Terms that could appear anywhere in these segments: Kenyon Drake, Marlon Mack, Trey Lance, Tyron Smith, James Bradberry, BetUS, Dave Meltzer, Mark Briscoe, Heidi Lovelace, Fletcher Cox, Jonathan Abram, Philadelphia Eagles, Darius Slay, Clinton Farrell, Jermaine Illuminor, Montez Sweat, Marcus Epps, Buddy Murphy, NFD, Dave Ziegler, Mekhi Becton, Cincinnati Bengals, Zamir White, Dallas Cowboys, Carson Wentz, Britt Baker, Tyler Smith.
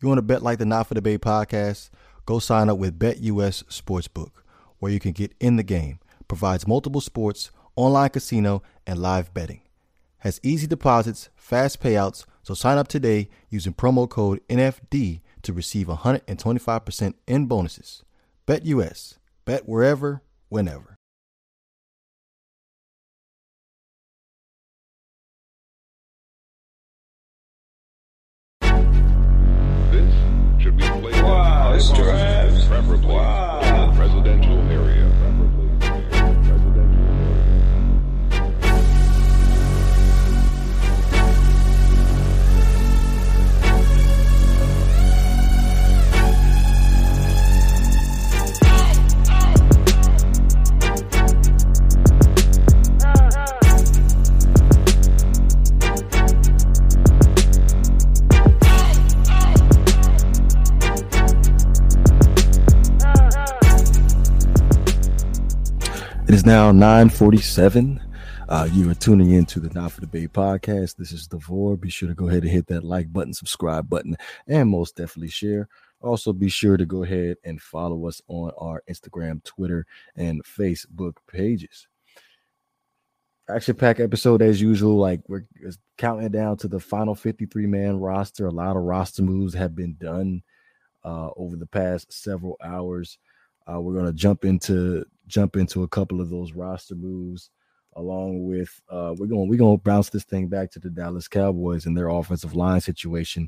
You want to bet like the Not For The Bay podcast? Go sign up with BetUS Sportsbook, where you can get in the game. Provides multiple sports, online casino, and live betting. Has easy deposits, fast payouts, so sign up today using promo code NFD to receive 125% in bonuses. BetUS. Bet wherever, whenever. Wow, this drive is preferably in the presidential area. It is now 9:47. You are tuning in to the Not For The Bay podcast. This is DeVore. Be sure to go ahead and hit that like button, subscribe button, and most definitely share. Also, be sure to go ahead and follow us on our Instagram, Twitter, and Facebook pages. Action-packed episode as usual. Like, we're counting down to the final 53-man roster. A lot of roster moves have been done over the past several hours. We're going to jump into a couple of those roster moves, along with we're going to bounce this thing back to the Dallas Cowboys and their offensive line situation,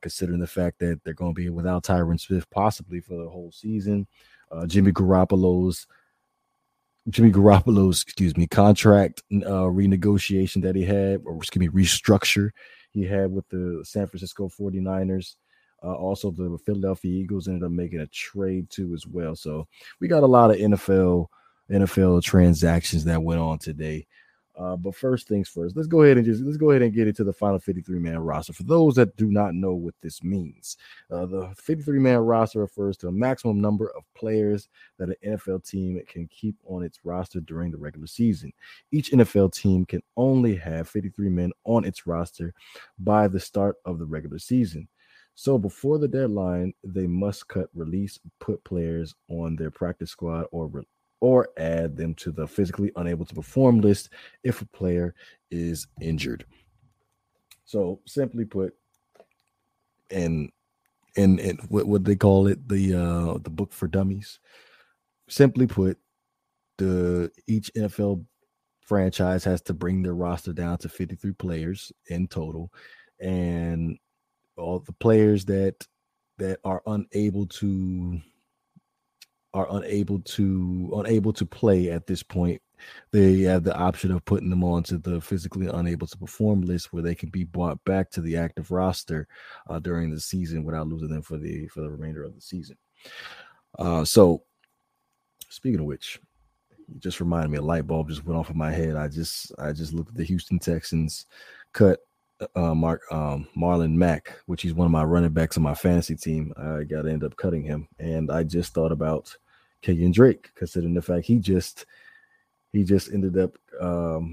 considering the fact that they're going to be without Tyron Smith possibly for the whole season. Jimmy Garoppolo's contract renegotiation that he had, restructure he had with the San Francisco 49ers. Also, the Philadelphia Eagles ended up making a trade too as well. So we got a lot of NFL transactions that went on today. But first things first, let's go ahead and get into the final 53-man roster. For those that do not know what this means, the 53-man roster refers to a maximum number of players that an NFL team can keep on its roster during the regular season. Each NFL team can only have 53 men on its roster by the start of the regular season. So before the deadline, they must put players on their practice squad or add them to the physically unable to perform list if a player is injured. So simply put, and what they call it, the book for dummies. Simply put, each NFL franchise has to bring their roster down to 53 players in total, and all the players that are unable to play at this point, they have the option of putting them onto the physically unable to perform list, where they can be brought back to the active roster during the season without losing them for the remainder of the season. So, speaking of which, it just reminded me, a light bulb just went off of my head. I just looked at the Houston Texans cut Marlon Mack, which he's one of my running backs on my fantasy team. I got to end up cutting him, and I just thought about Kenyon Drake, considering the fact he just ended up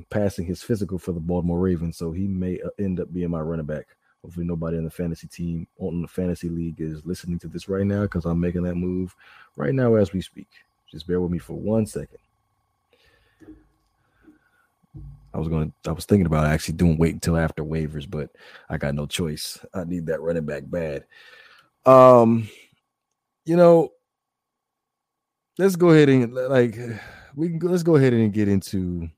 passing his physical for the Baltimore Ravens, so he may end up being my running back. Hopefully, nobody in the fantasy team on the fantasy league is listening to this right now, because I'm making that move right now as we speak. Just bear with me for 1 second. I was thinking about actually wait until after waivers, but I got no choice. I need that running back bad. Let's go ahead and get into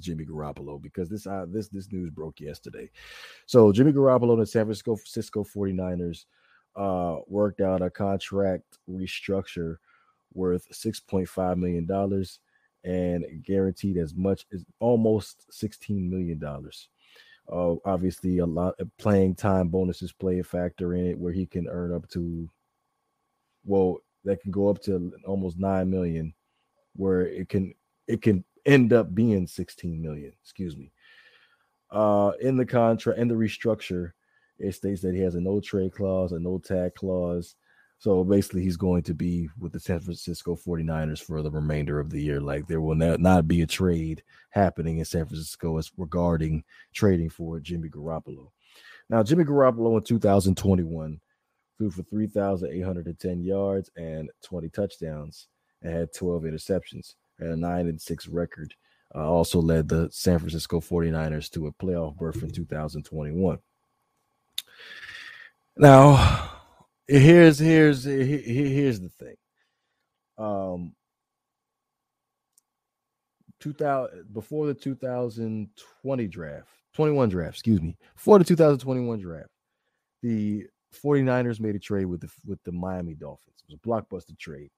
Jimmy Garoppolo, because this news broke yesterday. So Jimmy Garoppolo and the San Francisco 49ers worked out a contract restructure worth $6.5 million. And guaranteed as much as almost $16 million. Obviously, a lot of playing time bonuses play a factor in it, where he can earn up to, that can go up to almost $9 million, where it can end up being $16 million. Excuse me. In the contract, in the restructure, it states that he has a no-trade clause, a no-tag clause. So basically, he's going to be with the San Francisco 49ers for the remainder of the year. Like, there will not be a trade happening in San Francisco as regarding trading for Jimmy Garoppolo. Now, Jimmy Garoppolo in 2021 threw for 3,810 yards and 20 touchdowns and had 12 interceptions and a 9-6 record. Also led the San Francisco 49ers to a playoff berth in 2021. Now, here's the thing. 21 draft, the 2021 draft, the 49ers made a trade with the Miami Dolphins. It was a blockbuster trade.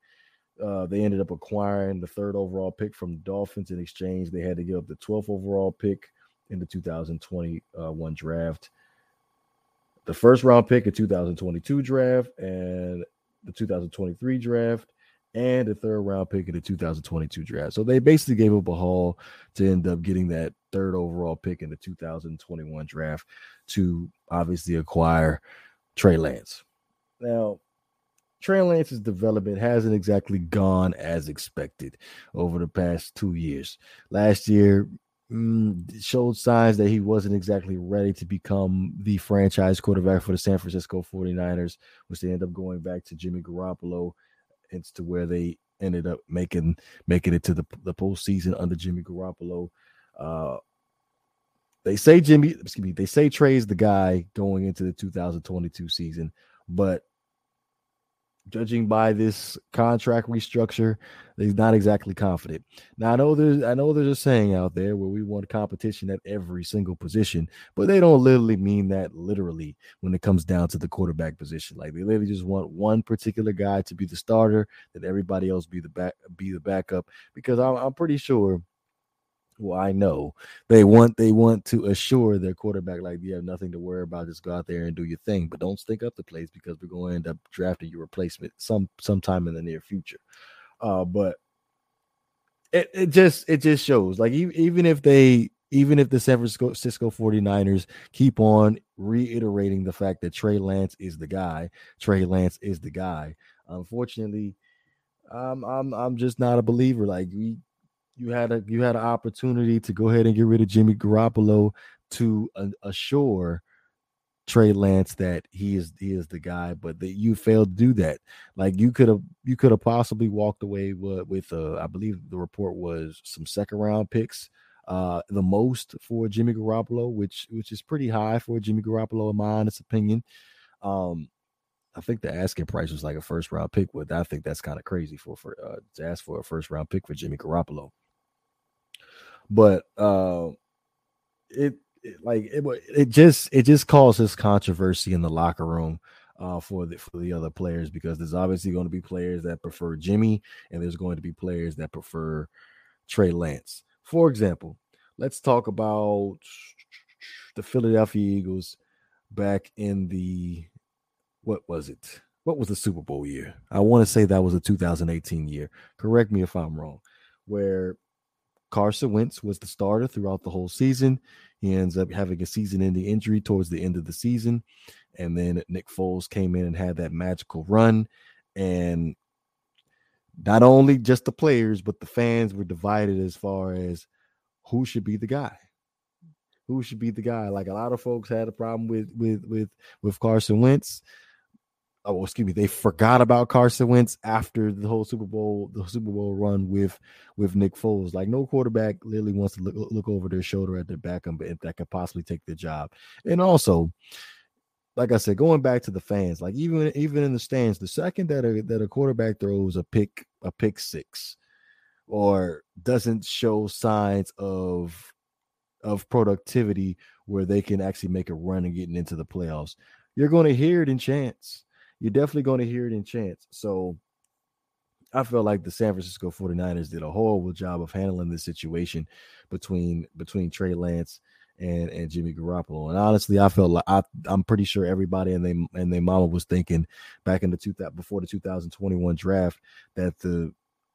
They ended up acquiring the third overall pick from the Dolphins. In exchange, they had to give up the 12th overall pick in the 2021 draft, the first round pick in 2022 draft, and the 2023 draft, and the third round pick in the 2022 draft. So they basically gave up a haul to end up getting that third overall pick in the 2021 draft to obviously acquire Trey Lance. Now, Trey Lance's development hasn't exactly gone as expected over the past 2 years. Last year showed signs that he wasn't exactly ready to become the franchise quarterback for the San Francisco 49ers, which they ended up going back to Jimmy Garoppolo. It's to where they ended up making it to the postseason under Jimmy Garoppolo. They say Trey's the guy going into the 2022 season, but judging by this contract restructure, he's not exactly confident. Now, I know there's a saying out there where we want competition at every single position, but they don't literally mean that literally when it comes down to the quarterback position. Like, they literally just want one particular guy to be the starter, that everybody else be the backup. Because I'm pretty sure, well, I know they want to assure their quarterback, like, you have nothing to worry about. Just go out there and do your thing, but don't stink up the place because we're going to end up drafting your replacement sometime in the near future. But it just shows, like, even if the San Francisco 49ers keep on reiterating the fact that Trey Lance is the guy. Unfortunately, I'm just not a believer. Like, You had an opportunity to go ahead and get rid of Jimmy Garoppolo to assure Trey Lance that he is the guy, but that you failed to do that. Like, you could have possibly walked away with I believe the report was some second round picks, the most for Jimmy Garoppolo, which is pretty high for Jimmy Garoppolo in my honest opinion. I think the asking price was like a first round pick. But I think that's kind of crazy for to ask for a first round pick for Jimmy Garoppolo. But it just causes controversy in the locker room for the other players, because there's obviously going to be players that prefer Jimmy and there's going to be players that prefer Trey Lance. For example, let's talk about the Philadelphia Eagles back in the what was the Super Bowl year? I want to say that was a 2018 year. Correct me if I'm wrong, where Carson Wentz was the starter throughout the whole season. He ends up having a season-ending injury towards the end of the season. And then Nick Foles came in and had that magical run. And not only just the players, but the fans were divided as far as who should be the guy. Who should be the guy? Like, a lot of folks had a problem with Carson Wentz. Oh, excuse me. They forgot about Carson Wentz after the Super Bowl run with Nick Foles. Like, no quarterback literally wants to look over their shoulder at their backup if that could possibly take their job. And also, like I said, going back to the fans, like even in the stands, the second that a quarterback throws a pick six or doesn't show signs of productivity where they can actually make a run and getting into the playoffs, you're going to hear it in chants. You're definitely going to hear it in chants. So I felt like the San Francisco 49ers did a horrible job of handling this situation between Trey Lance and Jimmy Garoppolo. And honestly, I felt like I'm pretty sure everybody and their mama was thinking back in before the 2021 draft that the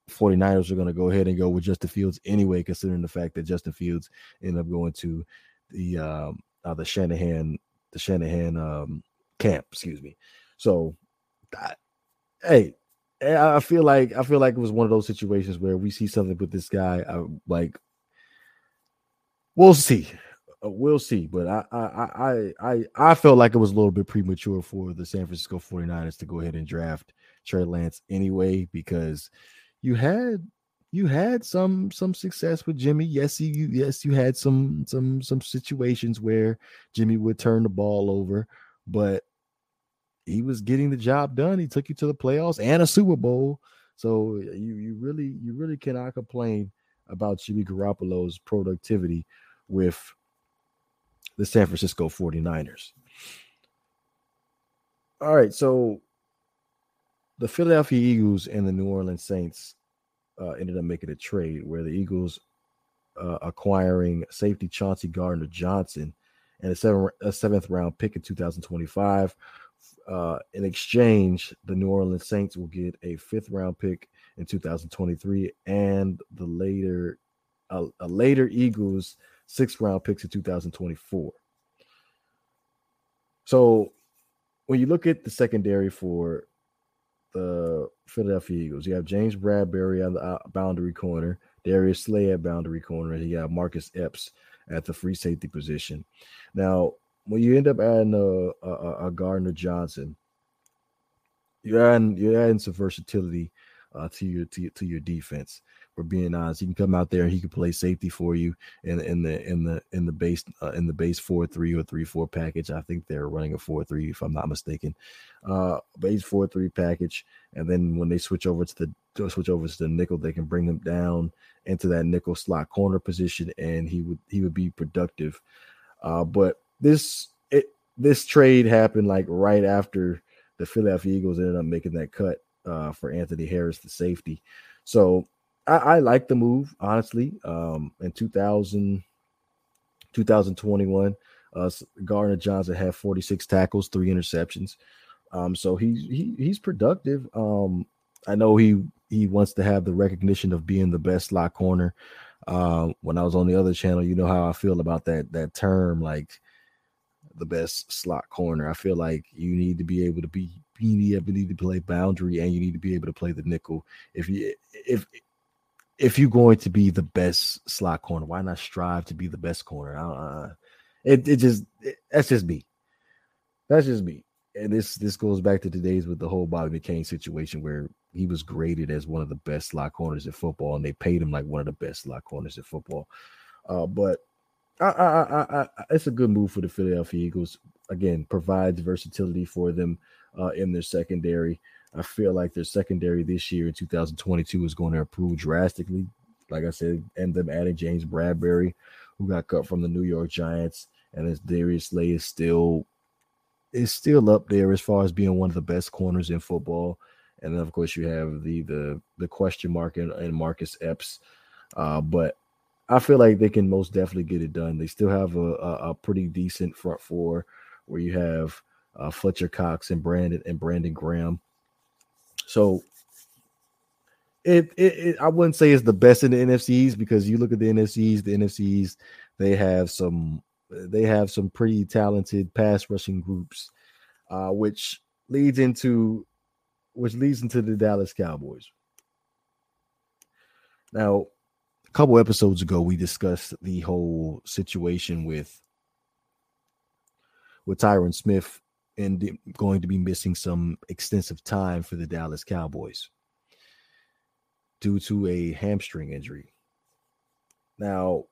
49ers are going to go ahead and go with Justin Fields anyway, considering the fact that Justin Fields ended up going to the Shanahan camp. Excuse me. So, I feel like it was one of those situations where we see something with this guy. We'll see. We'll see, but I felt like it was a little bit premature for the San Francisco 49ers to go ahead and draft Trey Lance anyway, because you had some success with Jimmy. Yes, you had some situations where Jimmy would turn the ball over, but he was getting the job done. He took you to the playoffs and a Super Bowl, so you really cannot complain about Jimmy Garoppolo's productivity with the San Francisco 49ers. All right, so the Philadelphia Eagles and the New Orleans Saints ended up making a trade where the Eagles acquiring safety Chauncey Gardner Johnson and a seventh round pick in 2025. In exchange, the New Orleans Saints will get a fifth round pick in 2023 and a later Eagles sixth round picks in 2024. So when you look at the secondary for the Philadelphia Eagles, you have James Bradberry on the boundary corner, Darius Slay at boundary corner, and you have Marcus Epps at the free safety position. Now, when you end up adding a Gardner Johnson, you're adding some versatility to your defense. We're being honest. He can come out there and he can play safety for you in the base 4-3 or 3-4 package. I think they're running a 4-3 if I'm not mistaken. Base 4-3 package, and then when they switch over to the nickel, they can bring him down into that nickel slot corner position, and he would be productive. But this trade happened like right after the Philadelphia Eagles ended up making that cut for Anthony Harris, the safety. So I like the move, honestly. In 2021, Gardner Johnson had 46 tackles, 3 interceptions. So he's productive. I know he wants to have the recognition of being the best slot corner. When I was on the other channel, you know how I feel about that term, like the best slot corner. I feel like you need to be able to you need to play boundary, and you need to be able to play the nickel. If you're going to be the best slot corner, why not strive to be the best corner? That's just me. That's just me. And this goes back to today's with the whole Bobby McCain situation, where he was graded as one of the best slot corners in football, and they paid him like one of the best slot corners in football. But it's a good move for the Philadelphia Eagles. Again, provides versatility for them in their secondary. I feel like their secondary this year in 2022 is going to improve drastically. Like I said, and them adding James Bradberry, who got cut from the New York Giants, and as Darius Slay is still up there as far as being one of the best corners in football. And then of course you have the question mark and Marcus Epps, but I feel like they can most definitely get it done. They still have a pretty decent front four where you have Fletcher Cox and Brandon Graham. So I wouldn't say it's the best in the NFCs, because you look at the NFCs, they have some pretty talented pass rushing groups, which leads into the Dallas Cowboys. Now, a couple episodes ago, we discussed the whole situation with Tyron Smith and going to be missing some extensive time for the Dallas Cowboys due to a hamstring injury. Now,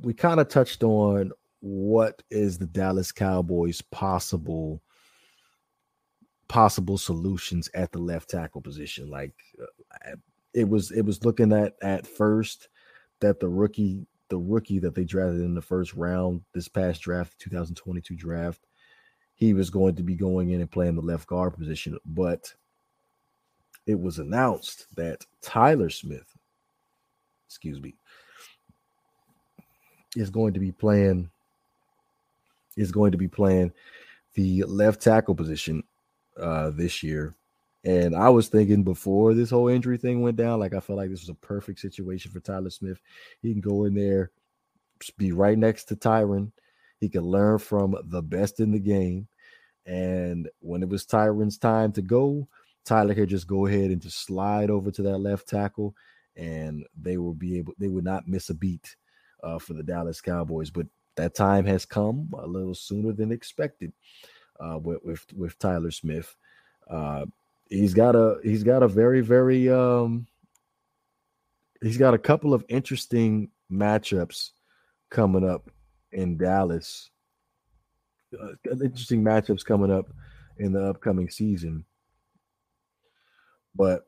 we kind of touched on what is the Dallas Cowboys' possible solutions at the left tackle position. Like it was looking at first that the rookie that they drafted in the first round this past draft, 2022 draft, he was going to be going in and playing the left guard position, but it was announced that Tyler Smith, is going to be playing the left tackle position this year. And I was thinking before this whole injury thing went down, like I felt like this was a perfect situation for Tyler Smith. He can go in there, be right next to Tyron. He can learn from the best in the game. And when it was Tyron's time to go, Tyler could just go ahead and just slide over to that left tackle, and they would not miss a beat for the Dallas Cowboys. But that time has come a little sooner than expected with Tyler Smith. He's got a very, very he's got a couple of interesting matchups coming up in Dallas. Interesting matchups coming up in the upcoming season. But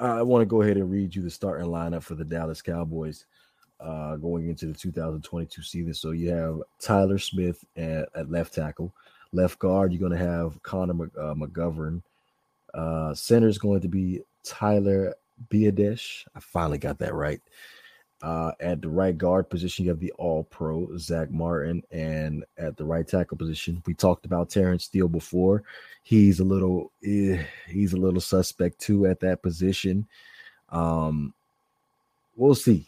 I want to go ahead and read you the starting lineup for the Dallas Cowboys going into the 2022 season. So you have Tyler Smith at left tackle. Left guard, you're going to have Connor McGovern. Center is going to be Tyler Biadasz. I finally got that right. At the right guard position, you have the All-Pro, Zach Martin. And at the right tackle position, we talked about Terrence Steele before. He's a little suspect, too, at that position. We'll see.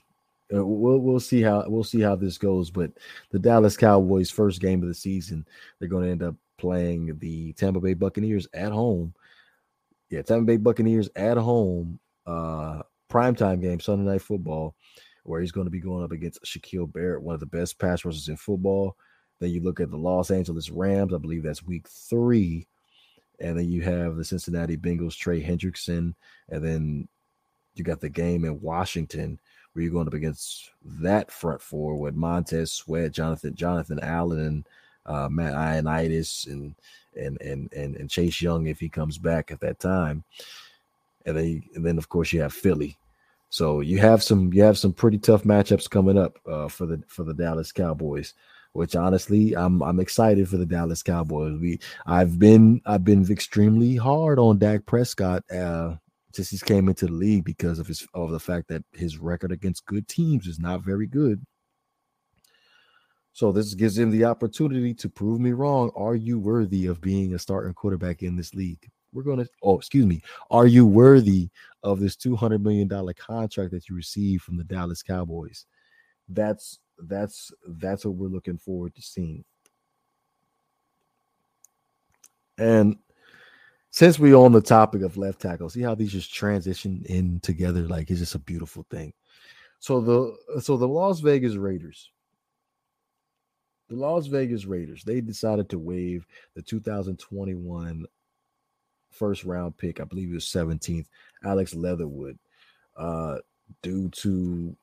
We'll see how this goes. But the Dallas Cowboys' first game of the season, they're going to end up playing the Tampa Bay Buccaneers at home. Yeah, Tampa Bay Buccaneers at home, primetime game, Sunday Night Football, where he's going to be going up against Shaquille Barrett, one of the best pass rushers in football. Then you look at the Los Angeles Rams. I believe that's week 3. And then you have the Cincinnati Bengals, Trey Hendrickson. And then you got the game in Washington where you're going up against that front four with Montez Sweat, Jonathan Allen, Matt Ioannidis, and Chase Young if he comes back at that time. And then of course you have Philly. So you have some pretty tough matchups coming up for the Dallas Cowboys, which honestly I'm excited for the Dallas Cowboys. I've been extremely hard on Dak Prescott since he's came into the league because of the fact that his record against good teams is not very good. So this gives him the opportunity to prove me wrong. Are you worthy of being a starting quarterback in this league? Are you worthy of this $200 million contract that you received from the Dallas Cowboys? That's what we're looking forward to seeing. And since we're on the topic of left tackle, see how these just transition in together. Like, it's just a beautiful thing. So the Las Vegas Raiders, they decided to waive the 2021 first round pick, I believe it was 17th, Alex Leatherwood, due to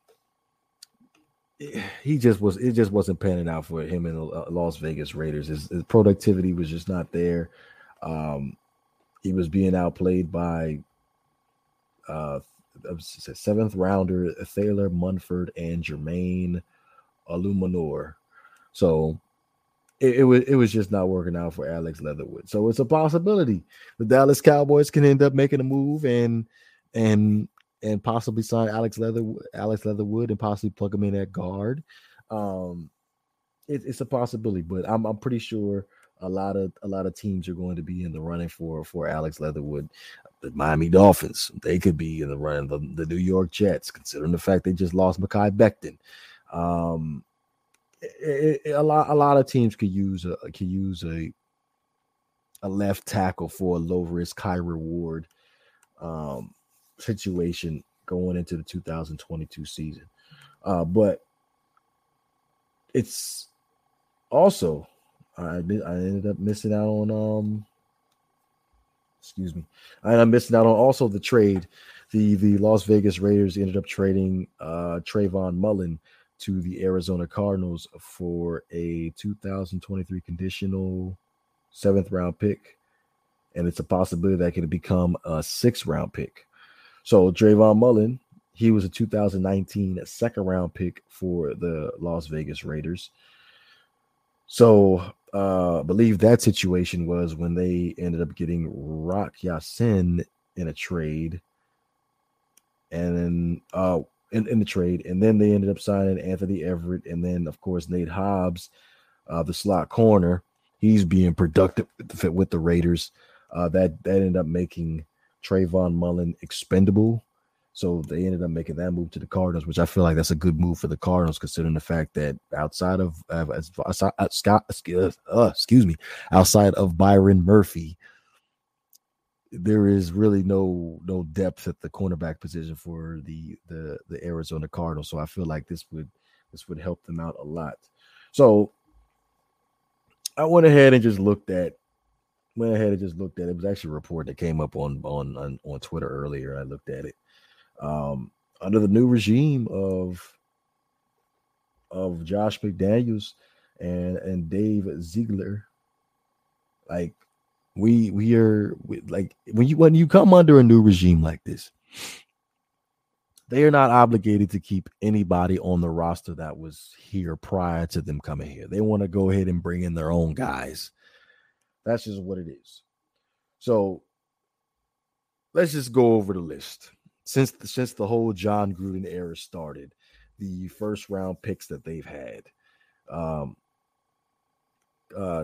it just wasn't panning out for him in the Las Vegas Raiders. His productivity was just not there. He was being outplayed by seventh rounder Thaler Munford and Jermaine Illuminor. So it was just not working out for Alex Leatherwood. So it's a possibility the Dallas Cowboys can end up making a move and possibly sign Alex Leatherwood and possibly plug him in at guard. It's a possibility, but I'm pretty sure a lot of teams are going to be in the running for Alex Leatherwood. The Miami Dolphins, they could be in the running. The New York Jets, considering the fact they just lost Mekhi Becton. A lot of teams could use a left tackle for a low risk, high reward situation going into the 2022 season. But it's also I ended up missing out on I'm missing out on also the trade. The Las Vegas Raiders ended up trading Trayvon Mullen to the Arizona Cardinals for a 2023 conditional 7th-round pick, and it's a possibility that could become a 6th-round pick. So Trayvon Mullen, he was a 2019 second-round pick for the Las Vegas Raiders. So I believe that situation was when they ended up getting Rock Ya-Sin in a trade, and then in the trade, and then they ended up signing Anthony Everett, and then of course Nate Hobbs, the slot corner. He's being productive with the Raiders. That ended up making Trayvon Mullen expendable, so they ended up making that move to the Cardinals, which I feel like that's a good move for the Cardinals, considering the fact that outside of Byron Murphy, there is really no depth at the cornerback position for the Arizona Cardinals. So I feel like this would help them out a lot. So I went ahead and just looked at it. It was actually a report that came up on Twitter earlier. I looked at it. Under the new regime of Josh McDaniels and Dave Ziegler, like when you come under a new regime like this, they are not obligated to keep anybody on the roster that was here prior to them coming here. They want to go ahead and bring in their own guys. That's just what it is. So let's just go over the list. Since the whole John Gruden era started, the first round picks that they've had,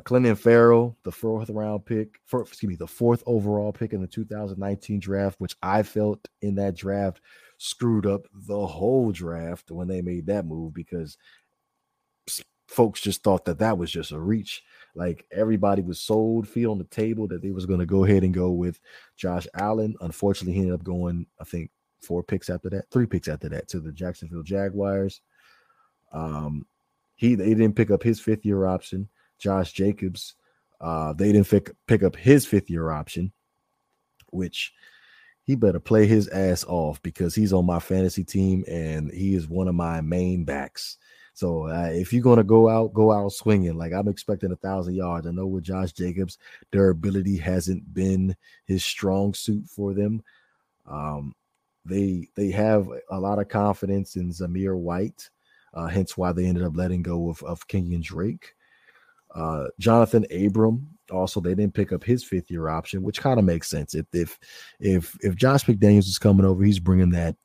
Clinton Farrell, the fourth overall pick in the 2019 draft, which I felt in that draft screwed up the whole draft when they made that move, because folks just thought that was just a reach. Like, everybody was sold, feet on the table, that they was going to go ahead and go with Josh Allen. Unfortunately, he ended up going, I think, three picks after that, to the Jacksonville Jaguars. They didn't pick up his fifth-year option. Josh Jacobs, they didn't pick up his fifth-year option, which he better play his ass off, because he's on my fantasy team and he is one of my main backs. So if you're going to go out swinging. Like, I'm expecting 1,000 yards. I know with Josh Jacobs, durability hasn't been his strong suit for them. They have a lot of confidence in Zamir White, hence why they ended up letting go of Kenyon Drake. Jonathan Abram, also, they didn't pick up his fifth-year option, which kind of makes sense. If Josh McDaniels is coming over, he's bringing that.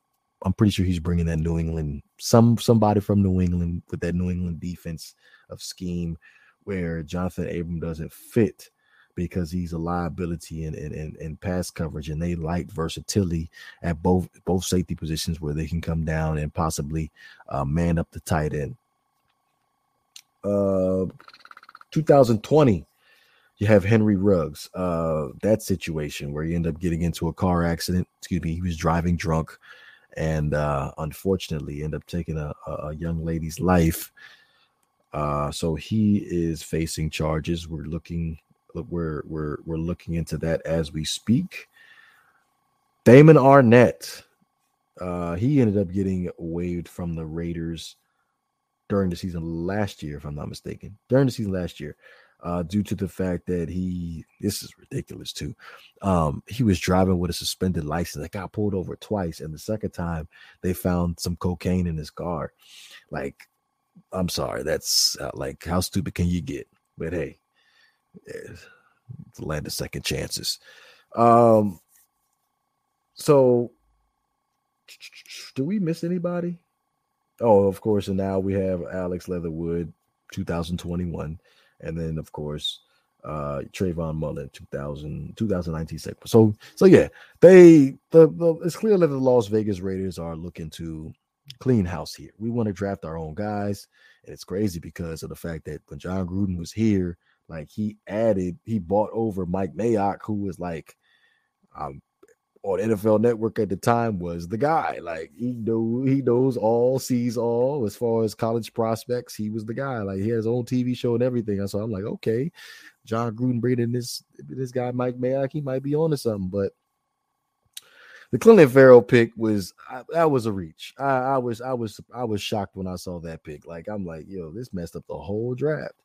I'm pretty sure he's bringing that New England, somebody from New England with that New England defense of scheme, where Jonathan Abram doesn't fit because he's a liability in pass coverage, and they like versatility at both safety positions, where they can come down and possibly man up the tight end. 2020. You have Henry Ruggs, that situation where you end up getting into a car accident. Excuse me, he was driving drunk, and unfortunately end up taking a young lady's life. So he is facing charges. We're looking into that as we speak. Damon Arnett, he ended up getting waived from the Raiders during the season last year, if I'm not mistaken. Due to the fact that this is ridiculous too. He was driving with a suspended license. They got pulled over twice, and the second time they found some cocaine in his car. Like, I'm sorry, that's like, how stupid can you get? But hey, it's the land of second chances. So do we miss anybody? Oh, of course. And now we have Alex Leatherwood, 2021. And then, of course, Trayvon Mullen, 2019 segment. So yeah, it's clear that the Las Vegas Raiders are looking to clean house here. We want to draft our own guys, and it's crazy because of the fact that when John Gruden was here, like, he bought over Mike Mayock, who was like, on NFL Network at the time, was the guy. Like, he knows all, sees all as far as college prospects. He was the guy. Like, he has his own TV show and everything. So I'm like, okay, John Gruden bringing this guy Mike Mayock, he might be on to something. But the Clinton Farrell pick was a reach. I was shocked when I saw that pick. Like, I'm like, yo, this messed up the whole draft.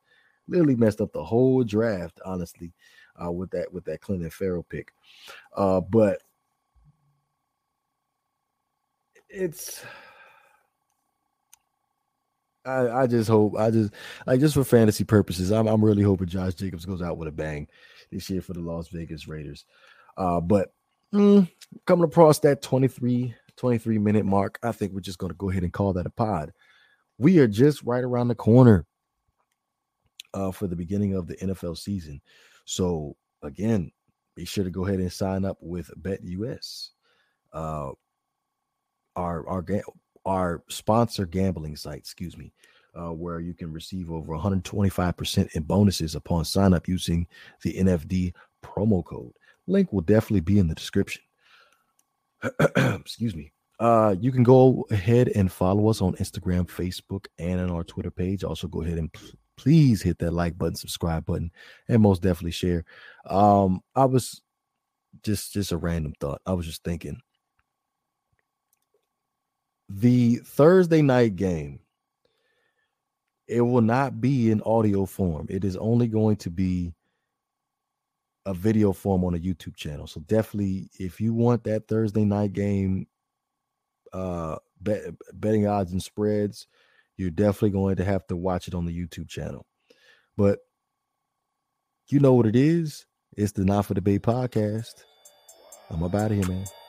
Literally messed up the whole draft, honestly, with that Clinton Farrell pick. But I just hope, for fantasy purposes, I'm really hoping Josh Jacobs goes out with a bang this year for the Las Vegas Raiders. But coming across that 23 minute mark, I think we're just going to go ahead and call that a pod. We are just right around the corner for the beginning of the NFL season. So again, be sure to go ahead and sign up with BetUS. Our sponsor gambling site, excuse me, where you can receive over 125% in bonuses upon sign up using the NFD promo code. Link will definitely be in the description. Excuse me. You can go ahead and follow us on Instagram, Facebook, and on our Twitter page. Also, go ahead and please hit that like button, subscribe button, and most definitely share. I was just a random thought. I was just thinking the Thursday night game, it will not be in audio form. It is only going to be a video form on a YouTube channel. So definitely, if you want that Thursday night game, betting odds and spreads, you're definitely going to have to watch it on the YouTube channel. But you know what it is. It's the Not For The Bay podcast. I'm about out of here, man.